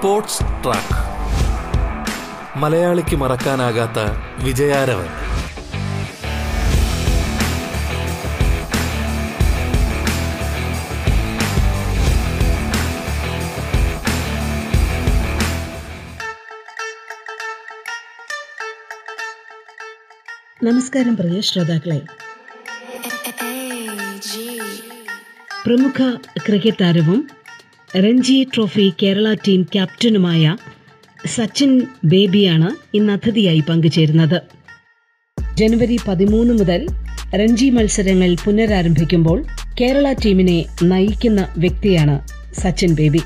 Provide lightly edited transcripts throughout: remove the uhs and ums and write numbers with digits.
Sports track, മലയാളിക്ക് മറക്കാനാകാത്ത വിജയാരവൻ. നമസ്കാരം പ്രിയ ശ്രോതാക്കളെ. പ്രമുഖ ക്രിക്കറ്റ് താരവും രഞ്ജി ട്രോഫി കേരള ടീം ക്യാപ്റ്റനുമായ സച്ചിൻ ബേബിയാണ് ഇന്ന് അതിഥിയായി പങ്കുചേരുന്നത്. ജനുവരി 13 മുതൽ രഞ്ജി മത്സരങ്ങൾ പുനരാരംഭിക്കുമ്പോൾ കേരള ടീമിനെ നയിക്കുന്ന വ്യക്തിയാണ് സച്ചിൻ ബേബി.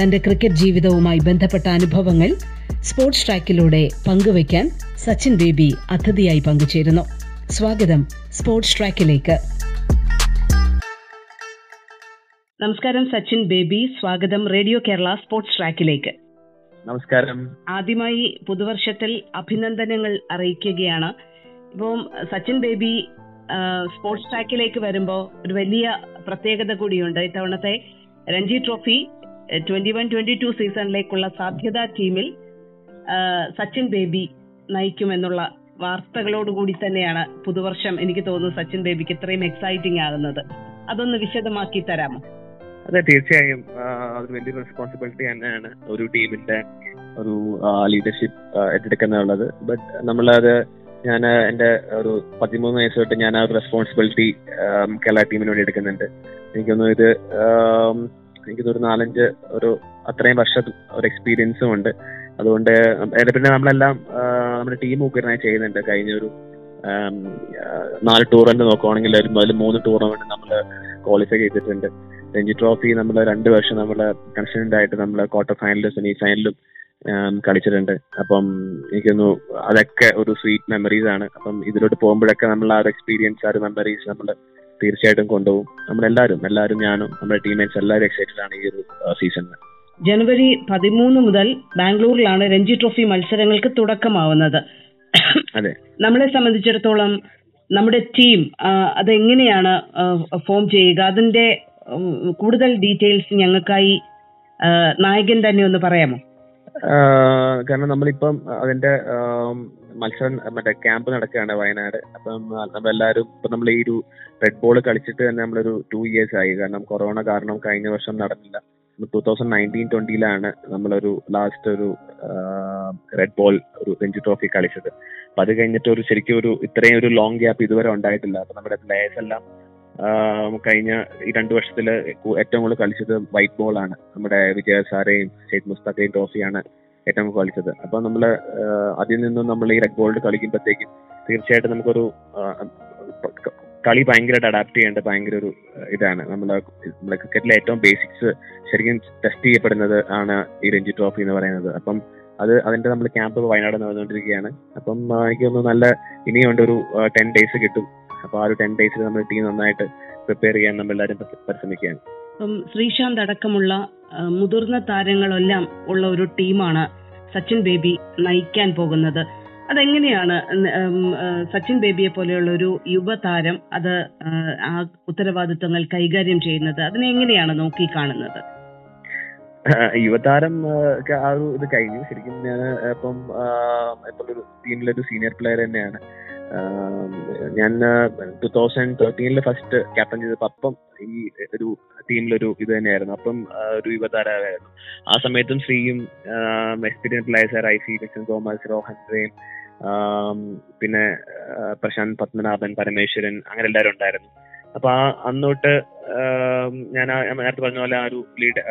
തന്റെ ക്രിക്കറ്റ് ജീവിതവുമായി ബന്ധപ്പെട്ട അനുഭവങ്ങൾ സ്പോർട്സ് ട്രാക്കിലൂടെ പങ്കുവയ്ക്കാൻ സച്ചിൻ ബേബി അതിഥിയായി പങ്കുചേരുന്നു. സ്വാഗതം സ്പോർട്സ് ട്രാക്കിലേക്ക്. നമസ്കാരം സച്ചിൻ ബേബി, സ്വാഗതം റേഡിയോ കേരള സ്പോർട്സ് ട്രാക്കിലേക്ക്. നമസ്കാരം. ആദ്യമായി പുതുവർഷത്തിൽ അഭിനന്ദനങ്ങൾ അറിയിക്കുകയാണ്. ഇപ്പോൾ സച്ചിൻ ബേബി സ്പോർട്സ് ട്രാക്കിലേക്ക് വരുമ്പോൾ ഒരു വലിയ പ്രത്യേകത കൂടിയുണ്ട്. ഇത്തവണത്തെ രഞ്ജി ട്രോഫി 2021-22 സീസണിലേക്കുള്ള സാധ്യതാ ടീമിൽ സച്ചിൻ ബേബി നയിക്കുമെന്നുള്ള വാർത്തകളോടുകൂടി തന്നെയാണ് പുതുവർഷം എനിക്ക് തോന്നുന്നു സച്ചിൻ ബേബിക്ക് ഇത്രയും എക്സൈറ്റിംഗ് ആകുന്നത്. അതൊന്ന് വിശദമാക്കി തരാമോ? അതെ, തീർച്ചയായും. അതൊരു വലിയ റെസ്പോൺസിബിലിറ്റി തന്നെയാണ് ഒരു ടീമിന്റെ ഒരു ലീഡർഷിപ്പ് ഏറ്റെടുക്കുന്നുള്ളത്. ബട്ട് നമ്മളത് ഞാൻ എൻ്റെ ഒരു 13 വയസ്സ് തൊട്ട് ഞാൻ ആ ഒരു റെസ്പോൺസിബിലിറ്റി കേരള ടീമിന് വേണ്ടി എടുക്കുന്നുണ്ട്. എനിക്കൊന്ന് ഒരു 4-5 ഒരു അത്രയും വർഷം ഒരു എക്സ്പീരിയൻസും ഉണ്ട്. അതുകൊണ്ട് പിന്നെ നമ്മളെല്ലാം നമ്മുടെ ടീം ഒക്കെ ചെയ്യുന്നുണ്ട്. കഴിഞ്ഞൊരു 4 ടൂർണമെന്റ് നോക്കുവാണെങ്കിൽ അതിൽ 3 ടൂർണമെന്റ് നമ്മൾ ക്വാളിഫൈ ചെയ്തിട്ടുണ്ട്. രഞ്ജി ട്രോഫി നമ്മൾ 2 വർഷം നമ്മൾ കൺസ്റ്റന്റ് ആയിട്ട് നമ്മൾ ക്വാർട്ടർ ഫൈനലിലും സെമിഫൈനലിലും കളിച്ചിട്ടുണ്ട്. അപ്പം എനിക്കൊന്നു അതൊക്കെ ഒരു സ്വീറ്റ് മെമ്മറീസ് ആണ്. അപ്പം ഇതിലോട്ട് പോകുമ്പോഴൊക്കെ നമ്മൾ ആ ഒരു എക്സ്പീരിയൻസ്, ആ ഒരു മെമ്മറീസ് നമ്മൾ തീർച്ചയായിട്ടും കൊണ്ടുപോകും. നമ്മളെല്ലാവരും ഞാനും നമ്മുടെ ടീംമേറ്റ്സ് എല്ലാവരും എക്സൈറ്റഡ് ആണ് ഈ ഒരു സീസണിന്. ജനുവരി 13 മുതൽ ബാംഗ്ലൂരിലാണ് രഞ്ജി ട്രോഫി മത്സരങ്ങൾക്ക് തുടക്കമാവുന്നത്. അതെ, നമ്മളെ സംബന്ധിച്ചിടത്തോളം നമ്മുടെ ടീം അതെങ്ങനെയാണ് ഫോം ചെയ്യുക, അതിന്റെ കൂടുതൽ ഡീറ്റെയിൽസ് ഞങ്ങൾക്കായി നായകൻ തന്നെ ഒന്ന് പറയാമോ? കാരണം നമ്മളിപ്പം അതിന്റെ മത്സരം മറ്റേ ക്യാമ്പ് നടക്കുകയാണ് വയനാട്. അപ്പം നമ്മളെല്ലാവരും ഇപ്പം നമ്മൾ ഈ ഒരു റെഡ് ബോൾ കളിച്ചിട്ട് തന്നെ നമ്മളൊരു 2 years ആയി. കാരണം കൊറോണ കാരണം കഴിഞ്ഞ വർഷം നടന്നില്ല. 2019-20ലാണ് നമ്മളൊരു ലാസ്റ്റ് ഒരു റെഡ് ബോൾ ഒരു രഞ്ജി ട്രോഫി കളിച്ചത്. അപ്പം അത് കഴിഞ്ഞിട്ട് ഒരു ശരിക്കും ഒരു ഇത്രയും ഒരു ലോങ് ഗ്യാപ്പ് ഇതുവരെ ഉണ്ടായിട്ടില്ല. അപ്പം നമ്മുടെ പ്ലേയേഴ്സ് എല്ലാം കഴിഞ്ഞ ഈ 2 വർഷത്തില് ഏറ്റവും കൂടുതൽ കളിച്ചത് വൈറ്റ് ബോൾ ആണ്. നമ്മുടെ വിജയസാരയും സെയ്ദ് മുസ്താക്കയും ട്രോഫിയാണ് ഏറ്റവും കൂടുതൽ കളിച്ചത്. അപ്പൊ നമ്മള് അതിൽ നിന്നും നമ്മൾ ഈ റെഡ് ബോളിൽ കളിക്കുമ്പോഴത്തേക്കും തീർച്ചയായിട്ടും നമുക്കൊരു കളി ഭയങ്കരമായിട്ട് അഡാപ്റ്റ് ചെയ്യേണ്ട ഭയങ്കര ഒരു ഇതാണ്. നമ്മളെ ക്രിക്കറ്റിലെ ഏറ്റവും ബേസിക്സ് ശരിക്കും ടെസ്റ്റ് ചെയ്യപ്പെടുന്നത് ആണ് ഈ രഞ്ജി ട്രോഫി എന്ന് പറയുന്നത്. അപ്പം അതിന്റെ നമ്മൾ ക്യാമ്പ് വയനാട് നടന്നുകൊണ്ടിരിക്കുകയാണ്. അപ്പം എനിക്ക് തോന്നുന്നു നല്ല ഇനിയുണ്ട് ഒരു 10 days കിട്ടും. അപ്പൊ ആ ഒരു 10 days നമ്മുടെ ടീം നന്നായിട്ട് പ്രിപ്പയർ ചെയ്യാൻ നമ്മളെല്ലാവരും പരിശ്രമിക്കുകയാണ്. അപ്പം ശ്രീശാന്ത് അടക്കമുള്ള മുതിർന്ന താരങ്ങളെല്ലാം ഉള്ള ഒരു ടീമാണ് സച്ചിൻ ബേബി നയിക്കാൻ പോകുന്നത്. അതെങ്ങനെയാണ് സച്ചിൻ ബേബിയെ പോലെയുള്ള ഒരു യുവതാരം അത് ആ ഉത്തരവാദിത്വങ്ങൾ കൈകാര്യം ചെയ്യുന്നത്? അതിനെ എങ്ങനെയാണ് നോക്കി കാണുന്നത്? യുവതാരം ആ ഒരു ഇത് കഴിഞ്ഞു. ശരിക്കും ഞാൻ ഇപ്പം ഇപ്പോഴൊരു ടീമിലൊരു സീനിയർ പ്ലെയർ തന്നെയാണ്. ഞാൻ 2013 ഫസ്റ്റ് ക്യാപ്റ്റൻ ചെയ്തപ്പോൾ അപ്പം ഈ ഒരു ടീമിലൊരു ഇത് തന്നെയായിരുന്നു. അപ്പം ഒരു യുവതാരമായിരുന്നു. ആ സമയത്തും ശ്രീയും എക്സ്പീരിയൻസ് പ്ലെയേഴ്സ് ഐസക്, തോമസ്, രോഹൻറേയും, പിന്നെ പ്രശാന്ത്, പത്മനാഭൻ, പരമേശ്വരൻ, അങ്ങനെ എല്ലാവരും ഉണ്ടായിരുന്നു. അപ്പൊ ആ അന്നോട്ട് ഞാൻ നേരത്തെ പറഞ്ഞ പോലെ ആ ഒരു ലീഡ്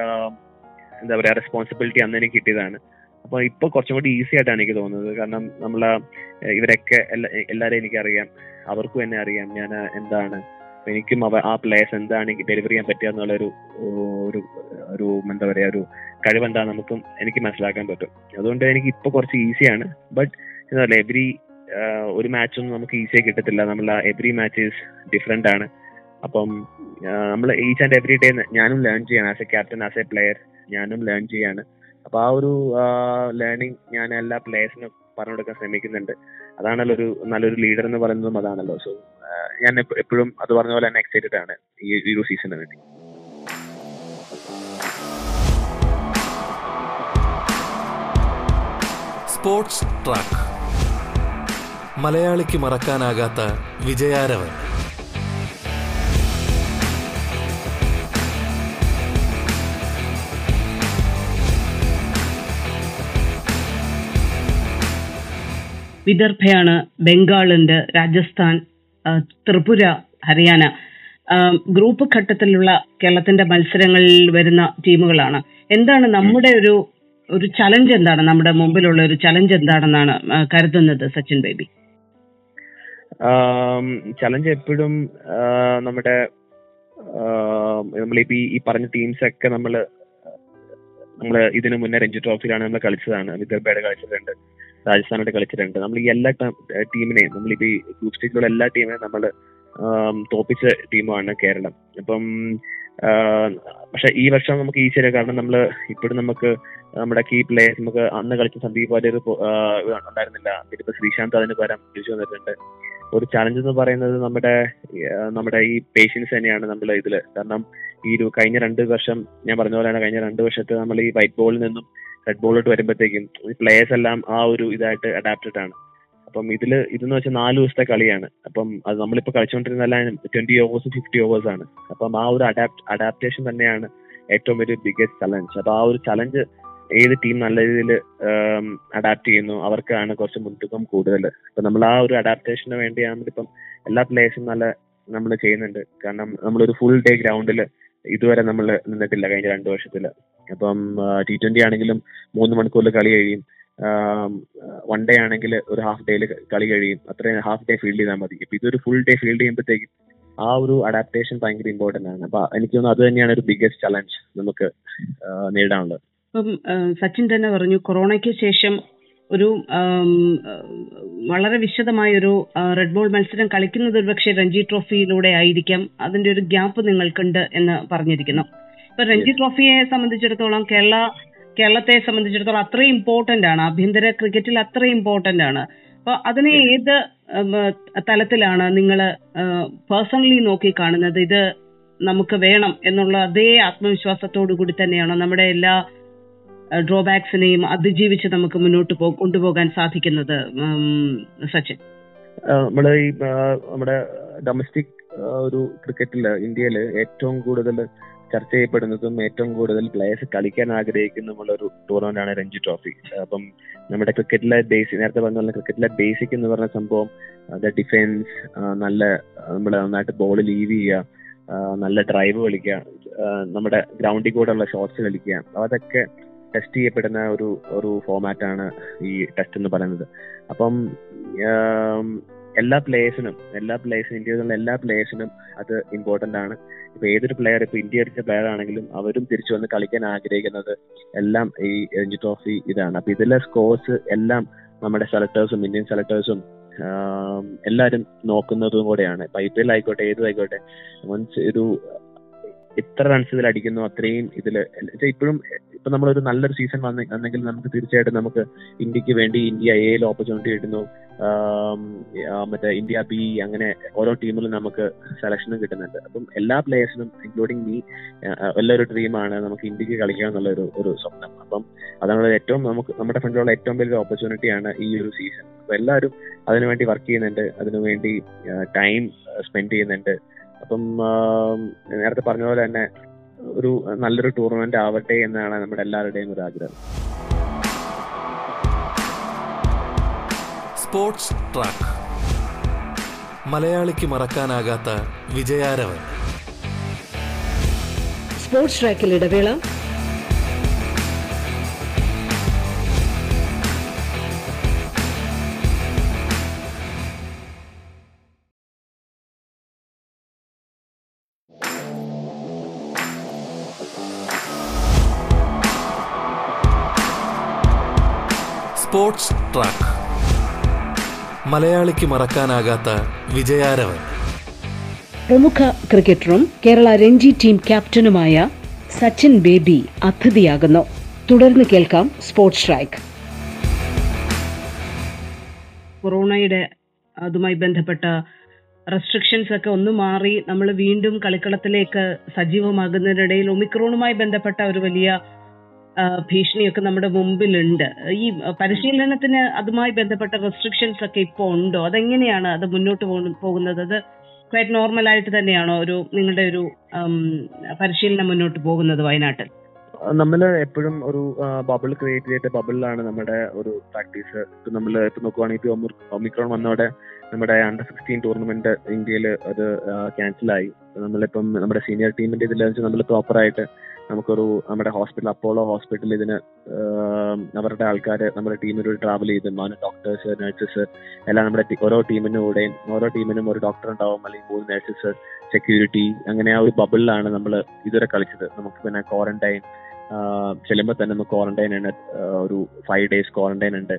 എന്താ പറയാ റെസ്പോൺസിബിലിറ്റി അന്ന് എനിക്ക് കിട്ടിയതാണ്. അപ്പൊ ഇപ്പൊ കുറച്ചും കൂടി ഈസി ആയിട്ടാണ് എനിക്ക് തോന്നുന്നത്. കാരണം നമ്മളെ ഇവരൊക്കെ എല്ലാവരെയും എനിക്കറിയാം, അവർക്കും എന്നെ അറിയാം. ഞാൻ എന്താണ് എനിക്കും ആ പ്ലേയേഴ്സ് എന്താണ് എനിക്ക് ഡെലിവർ ചെയ്യാൻ പറ്റുക എന്നുള്ളൊരു ഒരു എന്താ പറയാ ഒരു കഴിവെന്താ നമുക്കും എനിക്ക് മനസ്സിലാക്കാൻ പറ്റും. അതുകൊണ്ട് എനിക്ക് ഇപ്പൊ കുറച്ച് ഈസിയാണ്. ബട്ട് എന്താ പറയുക, ഒരു മാച്ചൊന്നും നമുക്ക് ഈസിയായി കിട്ടത്തില്ല. നമ്മൾ എവറി മാച്ച് ഈസ് ഡിഫറെന്റ് ആണ്. അപ്പം നമ്മൾ ഈച്ച് ആൻഡ് എവറി ഡേ ഞാനും ലേൺ ചെയ്യാണ്. As a captain, as a player ഞാനും ലേൺ ചെയ്യാണ്. അപ്പൊ ആ ഒരു ലേണിംഗ് ഞാൻ എല്ലാ പ്ലേയേഴ്സിനും പറഞ്ഞു കൊടുക്കാൻ ശ്രമിക്കുന്നുണ്ട്. അതാണല്ലോ ഒരു നല്ലൊരു ലീഡർ എന്ന് പറയുന്നതും അതാണല്ലോ. സോ ഞാൻ എപ്പോഴും അത് പറഞ്ഞ പോലെ തന്നെ എക്സൈറ്റഡ് ആണ് ഈ ഒരു സീസണിന് വേണ്ടി. സ്പോർട്സ് ട്രാക്ക്, മലയാളിക്ക് മറക്കാനാകാത്ത വിജയാരവ്. വിദർഭയാണ്, ബംഗാളുണ്ട്, രാജസ്ഥാൻ, ത്രിപുര, ഹരിയാന. ഗ്രൂപ്പ് ഘട്ടത്തിലുള്ള കേരളത്തിന്റെ മത്സരങ്ങളിൽ വരുന്ന ടീമുകളാണ്. എന്താണ് നമ്മുടെ ഒരു ചലഞ്ച്, എന്താണ് നമ്മുടെ മുമ്പിലുള്ള ഒരു ചലഞ്ച് എന്താണെന്നാണ് കരുതുന്നത് സച്ചിൻ ബേബി? ചലഞ്ച് എപ്പോഴും നമ്മുടെ നമ്മളിപ്പോ ഈ പറഞ്ഞ ടീംസൊക്കെ നമ്മള് ഇതിനു മുന്നേ രഞ്ജി ട്രോഫിയിലാണ് നമ്മൾ കളിച്ചതാണ്. വിദർഭയുടെ കളിച്ചിട്ടുണ്ട്, രാജസ്ഥാനായിട്ട് കളിച്ചിട്ടുണ്ട്. നമ്മൾ ഈ എല്ലാ ടീമിനെയും നമ്മളിപ്പോ ഈ ഗ്രൂപ്പ് സ്റ്റേജിലുള്ള എല്ലാ ടീമിനെയും നമ്മൾ തോപ്പിച്ച ടീമാണ് കേരളം. അപ്പം പക്ഷെ ഈ വർഷം നമുക്ക് ഈസിയാണ്, കാരണം നമ്മൾ ഇപ്പോഴും നമുക്ക് നമ്മുടെ കീ പ്ലേയേഴ്സ് നമുക്ക് അന്ന് കളിച്ച സന്ദീപ് വാര്യർ ഉണ്ടായിരുന്നില്ല. ഇതിപ്പോ ശ്രീശാന്ത് അതിന് പകരം തിരിച്ചു വന്നിട്ടുണ്ട്. ഒരു ചലഞ്ച് എന്ന് പറയുന്നത് നമ്മുടെ ഈ പേഷ്യൻസ് തന്നെയാണ് നമ്മൾ ഇതിൽ. കാരണം ഈ കഴിഞ്ഞ 2 വർഷം ഞാൻ പറഞ്ഞ പോലെയാണ്, കഴിഞ്ഞ 2 വർഷത്തെ നമ്മൾ ഈ വൈറ്റ് ബോളിൽ നിന്നും റെഡ് ബോളിലോട്ട് വരുമ്പോഴത്തേക്കും ഈ പ്ലേയേഴ്സ് എല്ലാം ആ ഒരു ഇതായിട്ട് അഡാപ്റ്റഡ് ആണ്. അപ്പം ഇതെന്ന് വെച്ചാൽ 4 ദിവസത്തെ കളിയാണ്. അപ്പം അത് നമ്മളിപ്പോൾ കളിച്ചുകൊണ്ടിരുന്നെല്ലാം 20 ഓവേഴ്സ് 50 ഓവേഴ്സ് ആണ്. അപ്പം ആ ഒരു അഡാപ്റ്റേഷൻ തന്നെയാണ് ഏറ്റവും വലിയ ബിഗ്ഗസ്റ്റ് ചലഞ്ച്. അപ്പം ആ ഒരു ചലഞ്ച് ഏത് ടീം നല്ല രീതിയിൽ അഡാപ്റ്റ് ചെയ്യുന്നു അവർക്കാണ് കുറച്ച് മുൻതൂക്കം കൂടുതൽ. അപ്പം നമ്മൾ ആ ഒരു അഡാപ്റ്റേഷന് വേണ്ടി നമ്മളിപ്പം എല്ലാ പ്ലേയേഴ്സും നമ്മൾ ചെയ്യുന്നുണ്ട്. കാരണം നമ്മളൊരു ഫുൾ ഡേ ഗ്രൗണ്ടിൽ ഇതുവരെ നമ്മൾ നിന്നിട്ടില്ല കഴിഞ്ഞ 2 വർഷത്തിൽ. അപ്പം T20 ആണെങ്കിലും 3 മണിക്കൂറിൽ കളി കഴിയും, വൺ ഡേ ആണെങ്കിൽ ഒരു ഹാഫ് ഡേയിൽ കളി കഴിയും. അത്രയും ഹാഫ് ഡേ ഫീൽഡ് ചെയ്താൽ മതി. ഇപ്പം ഇതൊരു ഫുൾ ഡേ ഫീൽഡ് ചെയ്യുമ്പോഴത്തേക്കും ആ ഒരു അഡാപ്റ്റേഷൻ ഭയങ്കര ഇമ്പോർട്ടൻ്റ് ആണ്. അപ്പം എനിക്ക് തോന്നുന്നു അത് തന്നെയാണ് ഒരു ബിഗ്ഗസ്റ്റ് ചലഞ്ച് നമുക്ക് നേരിടാനുള്ളത്. ഇപ്പം സച്ചിൻ തന്നെ പറഞ്ഞു, കൊറോണയ്ക്ക് ശേഷം ഒരു വളരെ വിശദമായൊരു റെഡ് ബോൾ മത്സരം കളിക്കുന്നത് ഒരുപക്ഷെ രഞ്ജി ട്രോഫിയിലൂടെ ആയിരിക്കാം. അതിന്റെ ഒരു ഗ്യാപ്പ് നിങ്ങൾക്കുണ്ട് എന്ന് പറഞ്ഞിരിക്കുന്നു. ഇപ്പൊ രഞ്ജി ട്രോഫിയെ സംബന്ധിച്ചിടത്തോളം, കേരളത്തെ സംബന്ധിച്ചിടത്തോളം അത്രയും ഇമ്പോർട്ടന്റ് ആണ്. ആഭ്യന്തര ക്രിക്കറ്റിൽ അത്രയും ഇമ്പോർട്ടന്റ് ആണ്. അപ്പൊ അതിനെ ഏത് തലത്തിലാണ് നിങ്ങൾ പേഴ്സണലി നോക്കി കാണുന്നത്? ഇത് നമുക്ക് വേണം എന്നുള്ള അതേ ആത്മവിശ്വാസത്തോടു കൂടി തന്നെയാണോ നമ്മുടെ എല്ലാ ഡ്രോബാക്സിനെയും അതിജീവിച്ച് നമുക്ക് മുന്നോട്ട് കൊണ്ടുപോകാൻ സാധിക്കുന്നത് സച്ചിൻ? നമ്മുടെ ഈ നമ്മുടെ ഡൊമസ്റ്റിക് ഒരു ക്രിക്കറ്റില് ഇന്ത്യയിൽ ഏറ്റവും കൂടുതൽ ചർച്ച ചെയ്യപ്പെടുന്നതും ഏറ്റവും കൂടുതൽ പ്ലേയേഴ്സ് കളിക്കാൻ ആഗ്രഹിക്കുന്നതുമുള്ള ഒരു ടൂർണമെന്റ് ആണ് രഞ്ജി ട്രോഫി. അപ്പം നമ്മുടെ ക്രിക്കറ്റിലെ ബേസിക്, നേരത്തെ പറഞ്ഞ പോലെ ക്രിക്കറ്റിലെ ബേസിക് എന്ന് പറഞ്ഞ സംഭവം, ഡിഫെൻസ്, നന്നായിട്ട് ബോൾ ലീവ് ചെയ്യുക, നല്ല ഡ്രൈവ് കളിക്കുക, നമ്മുടെ ഗ്രൗണ്ടിൽ കൂടെ ഉള്ള ഷോട്ട്സ് കളിക്കുക, അതൊക്കെ ടെസ്റ്റ് ചെയ്യപ്പെടുന്ന ഒരു ഫോമാറ്റാണ് ഈ ടെസ്റ്റ് എന്ന് പറയുന്നത്. അപ്പം എല്ലാ പ്ലേയേഴ്സിനും ഇന്ത്യയിലുള്ള എല്ലാ പ്ലേയേഴ്സിനും അത് ഇമ്പോർട്ടൻ്റ് ആണ്. ഇപ്പം ഏതൊരു പ്ലെയർ, ഇപ്പം ഇന്ത്യ അടിച്ച പ്ലെയർ ആണെങ്കിലും അവരും തിരിച്ചു വന്ന് കളിക്കാൻ ആഗ്രഹിക്കുന്നത് എല്ലാം ഈ രഞ്ജി ട്രോഫി ഇതാണ്. അപ്പം ഇതിലെ സ്കോർസ് എല്ലാം നമ്മുടെ സെലക്ടേഴ്സും ഇന്ത്യൻ സെലക്ടേഴ്സും എല്ലാവരും നോക്കുന്നതും കൂടെയാണ്. ഇപ്പം IPL ആയിക്കോട്ടെ, ഏതായിക്കോട്ടെ, മീൻസ് ഒരു എത്ര റൺസ് ഇതിൽ അടിക്കുന്നു അത്രയും ഇതിൽ. ഇപ്പോഴും ഇപ്പം നമ്മളൊരു നല്ലൊരു സീസൺ വന്നെങ്കിൽ നമുക്ക് തീർച്ചയായിട്ടും നമുക്ക് ഇന്ത്യക്ക് വേണ്ടി ഇന്ത്യ Aയിൽ ഓപ്പർച്യൂണിറ്റി കിട്ടുന്നു, മറ്റേ ഇന്ത്യ B, അങ്ങനെ ഓരോ ടീമിലും നമുക്ക് സെലക്ഷനും കിട്ടുന്നുണ്ട്. അപ്പം എല്ലാ പ്ലേയേഴ്സിനും ഇൻക്ലൂഡിങ് മീ എല്ലാവരും ഡ്രീമാണ് നമുക്ക് ഇന്ത്യക്ക് കളിക്കുക എന്നുള്ളൊരു സ്വപ്നം. അപ്പം അതാണ് ഏറ്റവും നമ്മുടെ ഫ്രണ്ടിലുള്ള ഏറ്റവും വലിയ ഓപ്പർച്യൂണിറ്റിയാണ് ഈ ഒരു സീസൺ. അപ്പം എല്ലാവരും അതിനുവേണ്ടി വർക്ക് ചെയ്യുന്നുണ്ട്, അതിനുവേണ്ടി ടൈം സ്പെൻഡ് ചെയ്യുന്നുണ്ട്. അപ്പം നേരത്തെ പറഞ്ഞ പോലെ തന്നെ ഒരു നല്ലൊരു ടൂർണമെന്റ് ആവട്ടെ എന്നാണ് നമ്മുടെ എല്ലാവരുടെയും ഒരു ആഗ്രഹം. സ്പോർട്സ് ട്രാക്ക്, മലയാളിക്ക് മറക്കാനാകാത്ത വിജയാരവൻ. സ്പോർട്സ് ട്രാക്കിൽ ഇടവേള. സ്പോർട്സ് ട്രാക്ക്, മലയാളിക്ക് മറക്കാനാകാത്ത വിജയാരവൻ. പ്രമുഖ ക്രിക്കറ്ററും കേരള രഞ്ജി ടീം ക്യാപ്റ്റനുമായ സച്ചിൻ ബേബി അതിഥിയാകുന്നു. തുടർന്ന് കേൾക്കാം സ്പോർട്സ് ട്രാക്ക്. കൊറോണയുടെ അതുമായി ബന്ധപ്പെട്ട റെസ്ട്രിക്ഷൻസ് ഒക്കെ ഒന്ന് മാറി നമ്മൾ വീണ്ടും കളിക്കളത്തിലേക്ക് സജീവമാകുന്നതിനിടയിൽ ഒമിക്രോണുമായി ബന്ധപ്പെട്ട ഒരു വലിയ ഭീഷണിയൊക്കെ നമ്മുടെ മുമ്പിലുണ്ട്. ഈ പരിശീലനത്തിന് അതുമായി ബന്ധപ്പെട്ട റെസ്ട്രിക്ഷൻസ് ഒക്കെ ഇപ്പോൾ ഉണ്ടോ? അതെങ്ങനെയാണ് അത് മുന്നോട്ട് പോകുന്നത്? അത് ക്വൈറ്റ് നോർമലായിട്ട് തന്നെയാണോ ഒരു നിങ്ങളുടെ ഒരു പരിശീലനം മുന്നോട്ട് പോകുന്നത് വയനാട്ടിൽ? നമ്മൾ എപ്പോഴും ഒരു ബബിൾ ക്രിയേറ്റ് ചെയ്തിട്ട് ബബിളിലാണ് നമ്മുടെ ഒരു പ്രാക്ടീസ്. ഇപ്പം നമ്മൾ ഇപ്പം നോക്കുവാണെങ്കിൽ ഒമിക്രോൺ വന്നതോടെ നമ്മുടെ അണ്ടർ 16 ടൂർണമെന്റ് ഇന്ത്യയിൽ അത് ക്യാൻസലായി. നമ്മളിപ്പം നമ്മുടെ സീനിയർ ടീമിന്റെ ഇതിൽ വെച്ച് നമ്മൾ പ്രോപ്പറായിട്ട് നമുക്കൊരു നമ്മുടെ ഹോസ്പിറ്റൽ അപ്പോളോ ഹോസ്പിറ്റൽ ഇതിന് അവരുടെ ആൾക്കാർ നമ്മുടെ ടീമിലൂടെ ട്രാവൽ ചെയ്ത് അതിന് ഡോക്ടേഴ്സ് നഴ്സസ് എല്ലാം നമ്മുടെ ഓരോ ടീമിനും കൂടെയും ഓരോ ടീമിനും ഒരു ഡോക്ടർ ഉണ്ടാവും, അല്ലെങ്കിൽ 3 നഴ്സസ്, സെക്യൂരിറ്റി, അങ്ങനെ ആ ഒരു ബബിളിലാണ് നമ്മൾ ഇതുവരെ കളിച്ചത്. നമുക്ക് പിന്നെ ക്വാറന്റൈൻ ചെല്ലുമ്പോൾ തന്നെ നമുക്ക് ക്വാറന്റൈൻ ആണ്, ഒരു 5 days ക്വാറന്റൈൻ ഉണ്ട്.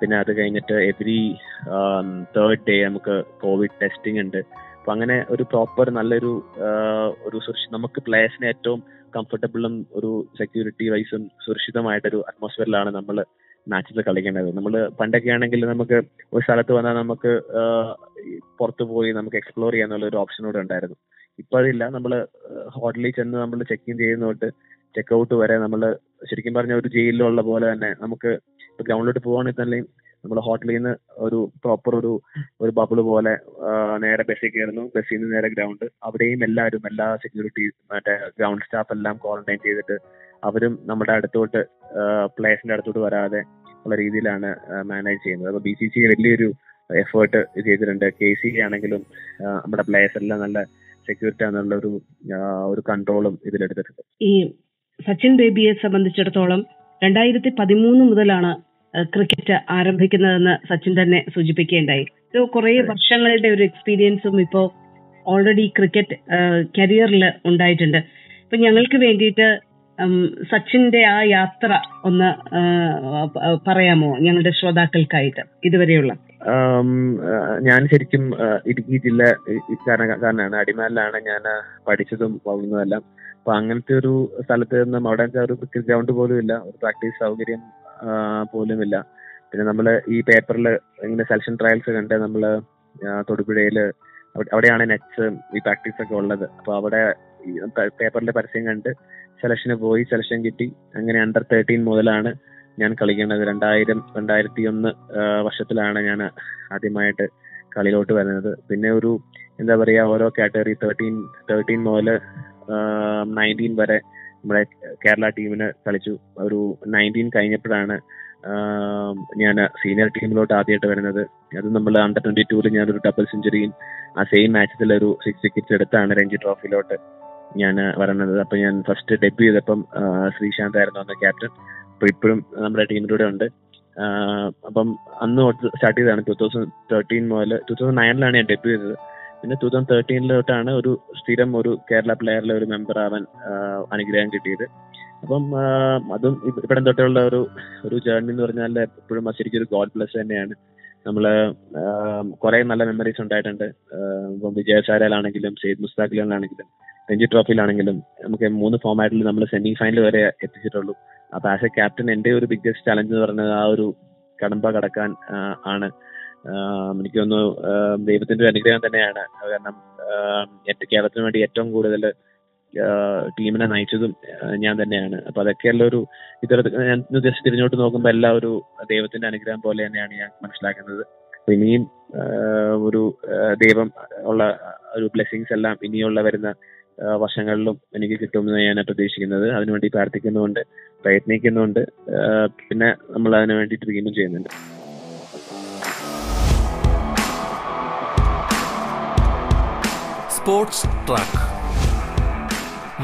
പിന്നെ അത് കഴിഞ്ഞിട്ട് എവരി 3rd day നമുക്ക് കോവിഡ് ടെസ്റ്റിംഗ് ഉണ്ട്. അപ്പം അങ്ങനെ ഒരു പ്രോപ്പർ നല്ലൊരു ഒരു നമുക്ക് പ്ലേയേഴ്സിന് ഏറ്റവും കംഫർട്ടബിളും ഒരു സെക്യൂരിറ്റി വൈസും സുരക്ഷിതമായിട്ടൊരു അറ്റ്മോസ്ഫിയറിലാണ് നമ്മൾ മാച്ചിൽ കളിക്കേണ്ടത്. നമ്മൾ പണ്ടൊക്കെ ആണെങ്കിൽ നമുക്ക് ഒരു സ്ഥലത്ത് വന്നാൽ നമുക്ക് പുറത്തു പോയി നമുക്ക് എക്സ്പ്ലോർ ചെയ്യാന്നുള്ളൊരു ഓപ്ഷനോട് ഉണ്ടായിരുന്നു. ഇപ്പം അതില്ല. നമ്മൾ ഹോട്ടലിൽ ചെന്ന് നമ്മൾ ചെക്ക് ഇൻ ചെയ്യുന്നോട്ട് ചെക്കൗട്ട് വരെ നമ്മൾ ശരിക്കും പറഞ്ഞ ഒരു ജയിലിലുള്ള പോലെ തന്നെ നമുക്ക് ഇപ്പം ഗ്രൗണ്ടിലോട്ട് പോകുകയാണെങ്കിൽ തന്നെ നമ്മൾ ഹോട്ടലിൽ നിന്ന് ഒരു പ്രോപ്പർ ഒരു ബബിള് പോലെ നേരെ ബസ്സിൽ കയറുന്നു, ബസ്സിൽ നിന്ന് നേരെ ഗ്രൗണ്ട്. അവിടെയും എല്ലാവരും എല്ലാ സെക്യൂരിറ്റി മറ്റേ ഗ്രൗണ്ട് സ്റ്റാഫ് എല്ലാം ക്വാറന്റൈൻ ചെയ്തിട്ട് അവരും നമ്മുടെ അടുത്തോട്ട് പ്ലേയേഴ്സിന്റെ അടുത്തോട്ട് വരാതെ ഉള്ള രീതിയിലാണ് മാനേജ് ചെയ്യുന്നത്. അപ്പോൾ BCCI വലിയൊരു എഫേർട്ട് ചെയ്തിട്ടുണ്ട്. KCA ആണെങ്കിലും നമ്മുടെ പ്ലേയേഴ്സ് എല്ലാം നല്ല സെക്യൂരിറ്റി എന്നുള്ള ഒരു കൺട്രോളും ഇതിലെടുത്തിട്ടുണ്ട്. ഈ സച്ചിൻ ബേബിയെ സംബന്ധിച്ചിടത്തോളം 2013 മുതലാണ് ക്രിക്കറ്റ് ആരംഭിക്കുന്നതെന്ന് സച്ചിൻ തന്നെ സൂചിപ്പിക്കുകയുണ്ടായി. ഇത് കുറെ വർഷങ്ങളുടെ ഒരു എക്സ്പീരിയൻസും ഇപ്പോൾ ഓൾറെഡി ക്രിക്കറ്റ് കരിയറിൽ ഉണ്ടായിട്ടുണ്ട്. ഇപ്പൊ ഞങ്ങൾക്ക് വേണ്ടിയിട്ട് സച്ചിന്റെ ആ യാത്ര ഒന്ന് പറയാമോ ഞങ്ങളുടെ ശ്രോതാക്കൾക്കായിട്ട്? ഇതുവരെയുള്ള ഞാൻ ശരിക്കും ഇടുക്കി ജില്ല കാരണക്കാരനാണ്. അടിമാലിലാണ് ഞാൻ പഠിച്ചതും വളർന്നതെല്ലാം. അപ്പൊ അങ്ങനത്തെ ഒരു സ്ഥലത്ത് നിന്നും അവിടെ ഒരു ക്രിക്കറ്റ് ഗ്രൗണ്ട് പോലും ഇല്ല, ഒരു പ്രാക്ടീസ് സൗകര്യം പോലും ഇല്ല. പിന്നെ നമ്മൾ ഈ പേപ്പറിൽ ഇങ്ങനെ സെലക്ഷൻ ട്രയൽസ് കണ്ട് നമ്മൾ തൊടുപുഴയിൽ അവിടെയാണ് നെറ്റ്സ് ഈ പ്രാക്ടീസ് ഒക്കെ ഉള്ളത്. അപ്പോൾ അവിടെ പേപ്പറിലെ പരസ്യം കണ്ട് സെലക്ഷന് പോയി, സെലക്ഷൻ കിട്ടി. അങ്ങനെ അണ്ടർ 13 മുതലാണ് ഞാൻ കളിക്കേണ്ടത്. 2001 വർഷത്തിലാണ് ഞാൻ ആദ്യമായിട്ട് കളിയിലോട്ട് വരുന്നത്. പിന്നെ ഒരു എന്താ പറയുക, ഓരോ കാറ്റഗറി 13 മുതൽ 19 വരെ നമ്മുടെ കേരള ടീമിന് കളിച്ചു. ഒരു 19 കഴിഞ്ഞപ്പോഴാണ് ഞാൻ സീനിയർ ടീമിലോട്ട് ആദ്യമായിട്ട് വരുന്നത്. അത് നമ്മൾ അണ്ടർ 22 ഞാനൊരു ഡബിൾ സെഞ്ചുറിയും ആ സെയിം മാച്ചത്തിലൊരു 6 wickets എടുത്താണ് രഞ്ജി ട്രോഫിയിലോട്ട് ഞാൻ വരുന്നത്. അപ്പം ഞാൻ ഫസ്റ്റ് ഡെബ്യൂ ചെയ്തപ്പം ശ്രീശാന്ത് ആയിരുന്നു അന്ന് ക്യാപ്റ്റൻ. അപ്പം ഇപ്പോഴും നമ്മുടെ ടീമിലൂടെ ഉണ്ട്. അപ്പം അന്ന് സ്റ്റാർട്ട് ചെയ്തതാണ് 2013 മുതൽ. 2009 ഞാൻ ഡെബ്യൂ ചെയ്തത്. പിന്നെ 2013 ഒരു സ്ഥിരം ഒരു കേരള പ്ലെയറിലെ ഒരു മെമ്പർ ആവാൻ അനുഗ്രഹം കിട്ടിയത്. അപ്പം അതും ഇവിടെ തൊട്ടുള്ള ഒരു ജേർണി എന്ന് പറഞ്ഞാൽ എപ്പോഴും ശരിക്കും ഒരു ഗോഡ് ബ്ലെസ് തന്നെയാണ്. നമ്മൾ കുറെ നല്ല മെമ്മറീസ് ഉണ്ടായിട്ടുണ്ട്. ഇപ്പം വിജയസാരയിലാണെങ്കിലും സെയ്ദ് മുസ്താക്കിലാണെങ്കിലും രഞ്ജി ട്രോഫിയിലാണെങ്കിലും നമുക്ക് 3 ഫോർമാറ്റിൽ നമ്മൾ സെമി ഫൈനൽ വരെ എത്തിച്ചിട്ടുള്ളൂ. അപ്പം ആസ് എ ക്യാപ്റ്റൻ എൻ്റെ ഒരു ബിഗ്ഗസ്റ്റ് ചലഞ്ച് എന്ന് പറഞ്ഞത് ആ ഒരു കടമ്പ കടക്കാൻ ആണ്. എനിക്ക് തോന്നുന്നു ദൈവത്തിന്റെ ഒരു അനുഗ്രഹം തന്നെയാണ്. കാരണം കേരളത്തിന് വേണ്ടി ഏറ്റവും കൂടുതൽ ടീമിനെ നയിച്ചതും ഞാൻ തന്നെയാണ്. അപ്പൊ അതൊക്കെ എല്ലാവരും ഇത്തരത്തിൽ ഞാൻ ജസ്റ്റ് തിരിഞ്ഞോട്ട് നോക്കുമ്പോൾ എല്ലാ ഒരു ദൈവത്തിന്റെ അനുഗ്രഹം പോലെ തന്നെയാണ് ഞാൻ മനസ്സിലാക്കുന്നത്. ഇനിയും ഒരു ദൈവം ഉള്ള ഒരു ബ്ലെസ്സിങ്സ് എല്ലാം ഇനിയുള്ള വരുന്ന വർഷങ്ങളിലും എനിക്ക് കിട്ടുമെന്ന് ഞാൻ പ്രതീക്ഷിക്കുന്നത്. അതിനുവേണ്ടി പ്രാർത്ഥിക്കുന്നുണ്ട്, പ്രയത്നിക്കുന്നുണ്ട്. പിന്നെ നമ്മൾ അതിനു വേണ്ടി ഡ്രീമും ചെയ്യുന്നുണ്ട്. സ്പോർട്സ് ട്രാക്ക്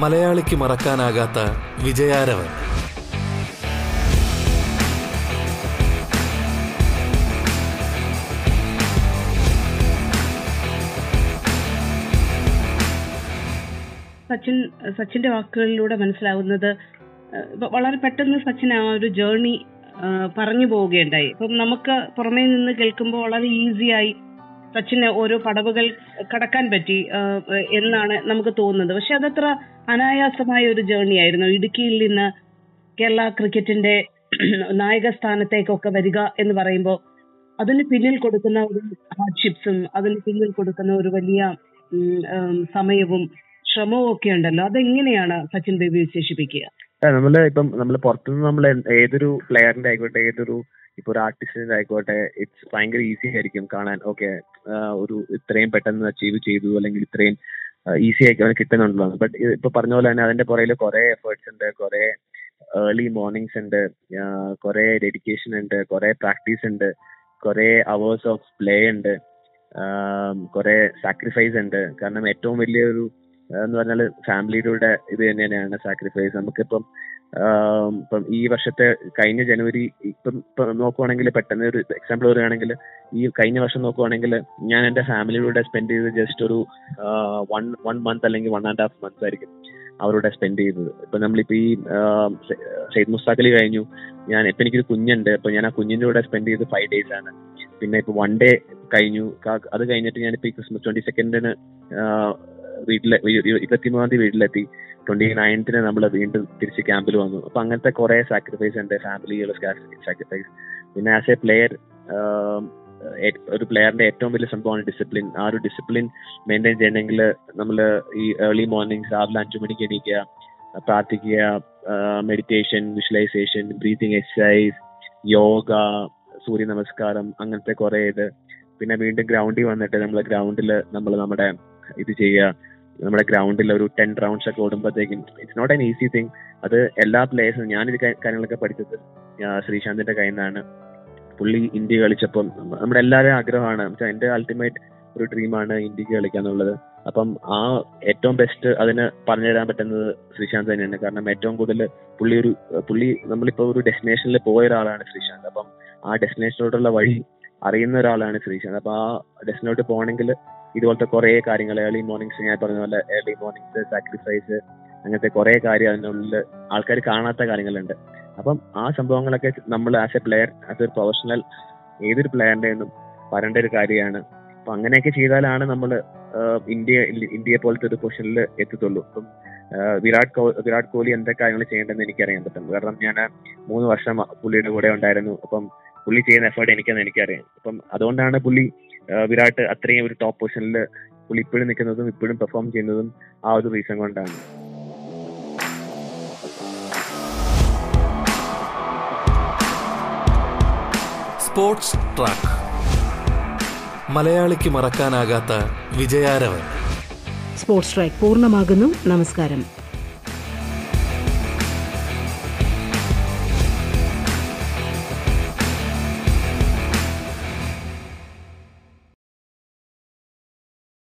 മലയാളിക്ക് മറക്കാനാകാത്ത വിജയാരവൻ. സച്ചിന്റെ വാക്കുകളിലൂടെ മനസ്സിലാവുന്നത് വളരെ പെട്ടെന്ന് സച്ചിൻ ആ ഒരു ജേർണി പറഞ്ഞു പോവുകയുണ്ടായി. ഇപ്പം നമുക്ക് പുറമേ നിന്ന് കേൾക്കുമ്പോൾ വളരെ ഈസിയായി സച്ചിന് ഓരോ പടവുകൾ കടക്കാൻ പറ്റി എന്നാണ് നമുക്ക് തോന്നുന്നത്. പക്ഷെ അതത്ര അനായാസമായ ഒരു ജേർണി ആയിരുന്നു. ഇടുക്കിയിൽ നിന്ന് കേരള ക്രിക്കറ്റിന്റെ നായക സ്ഥാനത്തേക്കൊക്കെ വരിക എന്ന് പറയുമ്പോൾ അതിന് പിന്നിൽ കൊടുക്കുന്ന ഒരു ഹാർഡ്ഷിപ്സും അതിന് പിന്നിൽ കൊടുക്കുന്ന ഒരു വലിയ സമയവും ശ്രമവും ഒക്കെ ഉണ്ടല്ലോ. അതെങ്ങനെയാണ് സച്ചിൻ ബേബി വിശേഷിപ്പിക്കുക? നമ്മള് ഇപ്പം നമ്മള് പുറത്തുനിന്ന് നമ്മൾ ഏതൊരു പ്ലെയറിന്റെ ആയിക്കോട്ടെ, ഏതൊരു ഇപ്പൊ ഒരു ആർട്ടിസ്റ്റിന്റെ ആയിക്കോട്ടെ, ഇറ്റ്സ് ഭയങ്കര ഈസി ആയിരിക്കും കാണാൻ. ഓക്കെ, ഒരു ഇത്രയും പെട്ടെന്ന് അച്ചീവ് ചെയ്തു അല്ലെങ്കിൽ ഇത്രയും ഈസി ആയിട്ട് അവന് കിട്ടുന്നുണ്ടല്ലോ. ബട്ട് ഇപ്പൊ പറഞ്ഞ പോലെ തന്നെ അതിന്റെ പുറകിൽ കുറെ എഫേർട്സ് ഉണ്ട്, കുറെ ഏർലി മോർണിംഗ്സ് ഉണ്ട്, കുറെ ഡെഡിക്കേഷൻ ഉണ്ട്, കുറെ പ്രാക്ടീസ് ഉണ്ട്, കുറെ അവേഴ്സ് ഓഫ് പ്ലേ ഉണ്ട്, കുറെ സാക്രിഫൈസ് ഉണ്ട്. കാരണം ഏറ്റവും വലിയൊരു എന്ന് പറഞ്ഞാൽ ഫാമിലിയുടെ കൂടെ ഇത് തന്നെയാണ് സാക്രിഫൈസ്. നമുക്കിപ്പം ഇപ്പം ഈ വർഷത്തെ കഴിഞ്ഞ ജനുവരി ഇപ്പം നോക്കുവാണെങ്കിൽ, പെട്ടെന്ന് ഒരു എക്സാമ്പിൾ പറയുകയാണെങ്കിൽ, ഈ കഴിഞ്ഞ വർഷം നോക്കുവാണെങ്കിൽ ഞാൻ എൻ്റെ ഫാമിലിയുടെ സ്പെൻഡ് ചെയ്ത് ജസ്റ്റ് ഒരു വൺ മന്ത് അല്ലെങ്കിൽ 1.5 months ആയിരിക്കും അവരുടെ സ്പെൻഡ് ചെയ്തത്. ഇപ്പം നമ്മളിപ്പോൾ ഈ സെയ്ദ് മുസ്താക്കലി കഴിഞ്ഞു, ഞാൻ ഇപ്പം എനിക്കൊരു കുഞ്ഞുണ്ട്, അപ്പം ഞാൻ ആ കുഞ്ഞിൻ്റെ കൂടെ സ്പെൻഡ് ചെയ്ത് 5 days ആണ്. പിന്നെ ഇപ്പോൾ 1 day കഴിഞ്ഞു. അത് കഴിഞ്ഞിട്ട് ഞാനിപ്പോൾ ഈ ക്രിസ്മസ് 22nd വീട്ടിലെ 23rd വീട്ടിലെത്തി, 29th നമ്മൾ വീണ്ടും തിരിച്ച് ക്യാമ്പിൽ വന്നു. അപ്പൊ അങ്ങനത്തെ കുറെ സാക്രിഫൈസ് ഉണ്ട്, ഫാമിലിയിലെ സാക്രിഫൈസ്. പിന്നെ ആസ് എ പ്ലെയർ, ഒരു പ്ലെയറിന്റെ ഏറ്റവും വലിയ സംഭവമാണ് ഡിസിപ്ലിൻ. ആ ഒരു ഡിസിപ്ലിൻ മെയിൻറ്റെയിൻ ചെയ്യണമെങ്കിൽ നമ്മൾ ഈ ഏർലി മോർണിംഗ് രാവിലെ 5 മണിക്ക് എണീക്കുക, പ്രാർത്ഥിക്കുക, meditation, visualisation, breathing exercise, yoga, സൂര്യ നമസ്കാരം, അങ്ങനത്തെ കുറെ ഇത്. പിന്നെ വീണ്ടും ഗ്രൗണ്ടിൽ വന്നിട്ട് നമ്മൾ ഗ്രൗണ്ടിൽ നമ്മുടെ ഇത് ചെയ്യുക. നമ്മുടെ ഗ്രൗണ്ടിൽ ഒരു 10 rounds ഒക്കെ ഓടുമ്പോഴത്തേക്കും it's not an easy thing. അത് എല്ലാ പ്ലേയേഴ്സും, ഞാനിത് കാര്യങ്ങളൊക്കെ പഠിച്ചത് ശ്രീശാന്തിന്റെ കയ്യിൽ നിന്നാണ്. പുള്ളി ഇന്ത്യ കളിച്ചപ്പം നമ്മുടെ എല്ലാവരുടെയും ആഗ്രഹമാണ്, എൻ്റെ അൾട്ടിമേറ്റ് ഒരു ഡ്രീമാണ് ഇന്ത്യക്ക് കളിക്കാന്നുള്ളത്. അപ്പം ആ ഏറ്റവും ബെസ്റ്റ് അതിന് പറഞ്ഞു തരാൻ പറ്റുന്നത് ശ്രീശാന്ത് തന്നെയാണ്. കാരണം ഏറ്റവും കൂടുതൽ പുള്ളി നമ്മളിപ്പോൾ ഒരു ഡെസ്റ്റിനേഷനിൽ പോയ ഒരാളാണ് ശ്രീശാന്ത്. അപ്പം ആ ഡെസ്റ്റിനേഷനോടുള്ള വഴി അറിയുന്ന ഒരാളാണ് ശ്രീശാന്ത്. അപ്പം ആ ഡെസ്റ്റിനോട്ട് പോകണമെങ്കിൽ ഇതുപോലത്തെ കുറേ കാര്യങ്ങൾ, ഏർലി മോർണിംഗ്സ്, ഞാൻ പറഞ്ഞ പോലെ ഏർലി മോർണിംഗ്സ്, സാക്രിഫൈസ്, അങ്ങനത്തെ കുറേ കാര്യം അതിനുള്ളിൽ ആൾക്കാർ കാണാത്ത കാര്യങ്ങളുണ്ട്. അപ്പം ആ സംഭവങ്ങളൊക്കെ നമ്മൾ as a player, as a professional, ഏതൊരു പ്ലെയറിൻ്റെയൊന്നും വരേണ്ട ഒരു കാര്യമാണ്. അപ്പം അങ്ങനെയൊക്കെ ചെയ്താലാണ് നമ്മൾ ഇന്ത്യയെ പോലത്തെ ഒരു പൊസിഷനിൽ എത്തത്തുള്ളൂ. അപ്പം വിരാട് കോഹ്ലി എന്തൊക്കെ കാര്യങ്ങൾ ചെയ്യേണ്ടതെന്ന് എനിക്കറിയാൻ പറ്റും. കാരണം ഞാൻ 3 വർഷം പുള്ളിയുടെ കൂടെ ഉണ്ടായിരുന്നു. അപ്പം പുള്ളി ചെയ്യുന്ന എഫേർട്ട് എനിക്കറിയാം. അപ്പം അതുകൊണ്ടാണ് വിരാട് അത്രയും ഒരു ടോപ്പ് പൊസിഷനിൽ പുള്ളി ഇപ്പോഴും നിൽക്കുന്നതും ഇപ്പോഴും പെർഫോം ചെയ്യുന്നതും ആ ഒരു റീസൺ കൊണ്ടാണ്. സ്പോർട്സ് ട്രാക്ക്, മലയാളിക്ക് മറക്കാനാകാത്ത വിജയാരവൻ. സ്പോർട്സ് ട്രാക്ക് പൂർണ്ണമാകുന്നു. നമസ്കാരം.